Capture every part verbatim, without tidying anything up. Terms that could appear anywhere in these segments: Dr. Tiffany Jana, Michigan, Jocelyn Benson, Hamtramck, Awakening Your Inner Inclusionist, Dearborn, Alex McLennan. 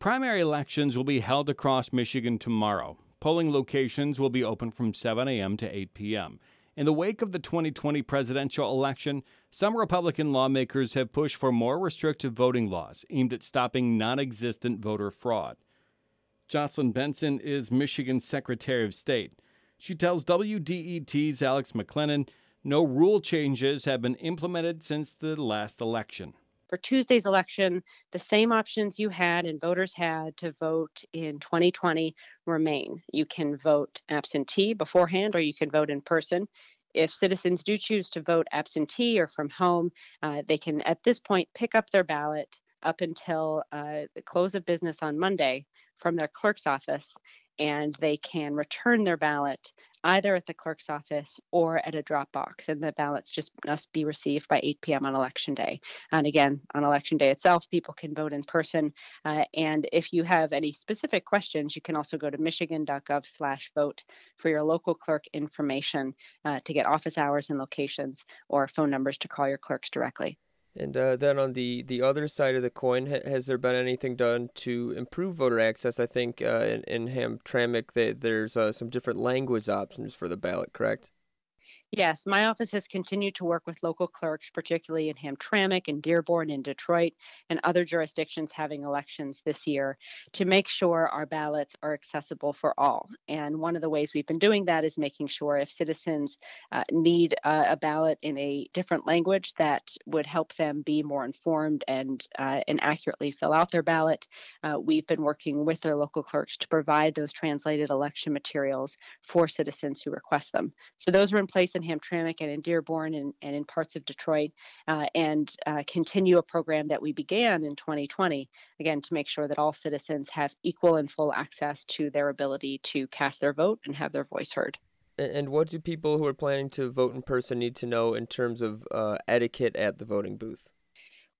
Primary elections will be held across Michigan tomorrow. Polling locations will be open from seven a.m. to eight p.m. In the wake of the twenty twenty presidential election, some Republican lawmakers have pushed for more restrictive voting laws aimed at stopping non-existent voter fraud. Jocelyn Benson is Michigan's Secretary of State. She tells W D E T's Alex McLennan no rule changes have been implemented since the last election. For Tuesday's election, the same options you had and voters had to vote in twenty twenty remain. You can vote absentee beforehand, or you can vote in person. If citizens do choose to vote absentee or from home, uh, they can at this point pick up their ballot up until uh, the close of business on Monday from their clerk's office, and they can return their ballot either at the clerk's office or at a drop box, and the ballots just must be received by eight p.m. on Election Day. And again, on Election Day itself, people can vote in person. Uh, and if you have any specific questions, you can also go to michigan.gov slash vote for your local clerk information uh, to get office hours and locations or phone numbers to call your clerks directly. And uh, then on the, the other side of the coin, ha- has there been anything done to improve voter access? I think uh, in, in Hamtramck, they, there's uh, some different language options for the ballot, correct? Yes, my office has continued to work with local clerks, particularly in Hamtramck and Dearborn and Detroit and other jurisdictions having elections this year, to make sure our ballots are accessible for all. And one of the ways we've been doing that is making sure if citizens uh, need uh, a ballot in a different language that would help them be more informed and, uh, and accurately fill out their ballot, uh, we've been working with their local clerks to provide those translated election materials for citizens who request them. So those are in place in Hamtramck and in Dearborn and, and in parts of Detroit, uh, and uh, continue a program that we began in twenty twenty, again, to make sure that all citizens have equal and full access to their ability to cast their vote and have their voice heard. And what do people who are planning to vote in person need to know in terms of uh, etiquette at the voting booth?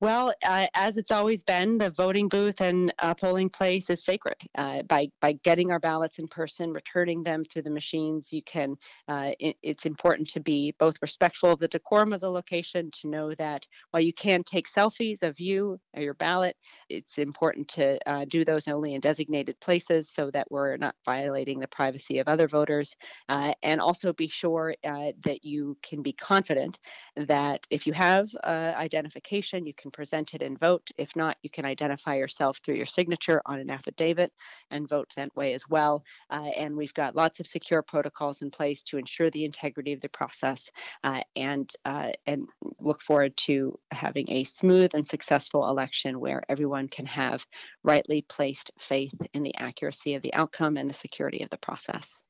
Well, uh, as it's always been, the voting booth and uh, polling place is sacred. Uh, by by getting our ballots in person, returning them through the machines, you can. Uh, it, it's important to be both respectful of the decorum of the location, to know that while you can take selfies of you or your ballot, it's important to uh, do those only in designated places so that we're not violating the privacy of other voters. Uh, and also be sure uh, that you can be confident that if you have uh, identification, you can present it and vote. If not, you can identify yourself through your signature on an affidavit and vote that way as well. Uh, and we've got lots of secure protocols in place to ensure the integrity of the process uh, and uh, and look forward to having a smooth and successful election where everyone can have rightly placed faith in the accuracy of the outcome and the security of the process.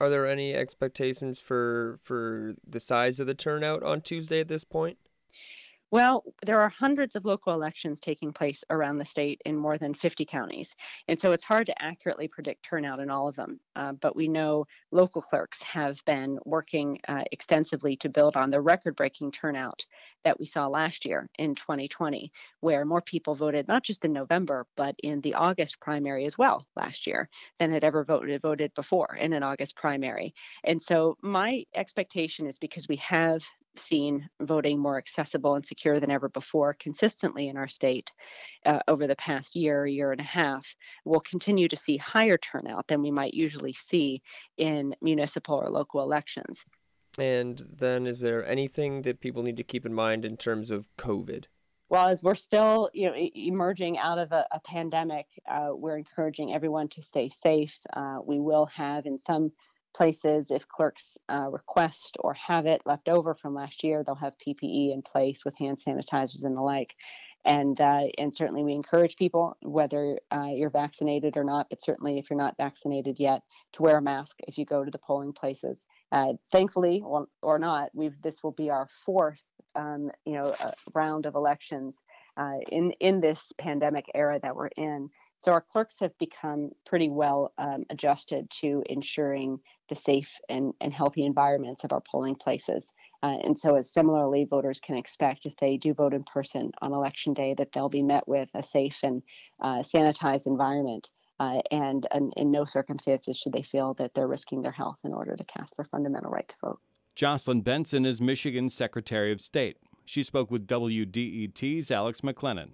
Are there any expectations for for the size of the turnout on Tuesday at this point? Well, there are hundreds of local elections taking place around the state in more than fifty counties, and so it's hard to accurately predict turnout in all of them. Uh, but we know local clerks have been working uh, extensively to build on the record-breaking turnout that we saw last year in twenty twenty, where more people voted not just in November, but in the August primary as well last year than had ever voted voted before in an August primary. And so my expectation is, because we have seen voting more accessible and secure than ever before consistently in our state uh, over the past year, year and a half, we'll continue to see higher turnout than we might usually see in municipal or local elections. And then, is there anything that people need to keep in mind in terms of COVID? Well, as we're still, you know, emerging out of a, a pandemic, uh, we're encouraging everyone to stay safe. Uh, we will have, in some places, if clerks uh, request or have it left over from last year, they'll have P P E in place with hand sanitizers and the like. And uh, and certainly we encourage people, whether uh, you're vaccinated or not, but certainly if you're not vaccinated yet, to wear a mask if you go to the polling places. Uh, thankfully, well, or not, we've this will be our fourth um, you know uh, round of elections uh, in in this pandemic era that we're in. So our clerks have become pretty well um, adjusted to ensuring the safe and, and healthy environments of our polling places. Uh, and so as similarly, voters can expect, if they do vote in person on Election Day, that they'll be met with a safe and uh, sanitized environment. Uh, and, and in no circumstances should they feel that they're risking their health in order to cast their fundamental right to vote. Jocelyn Benson is Michigan's Secretary of State. She spoke with W D E T's Alex McLennan.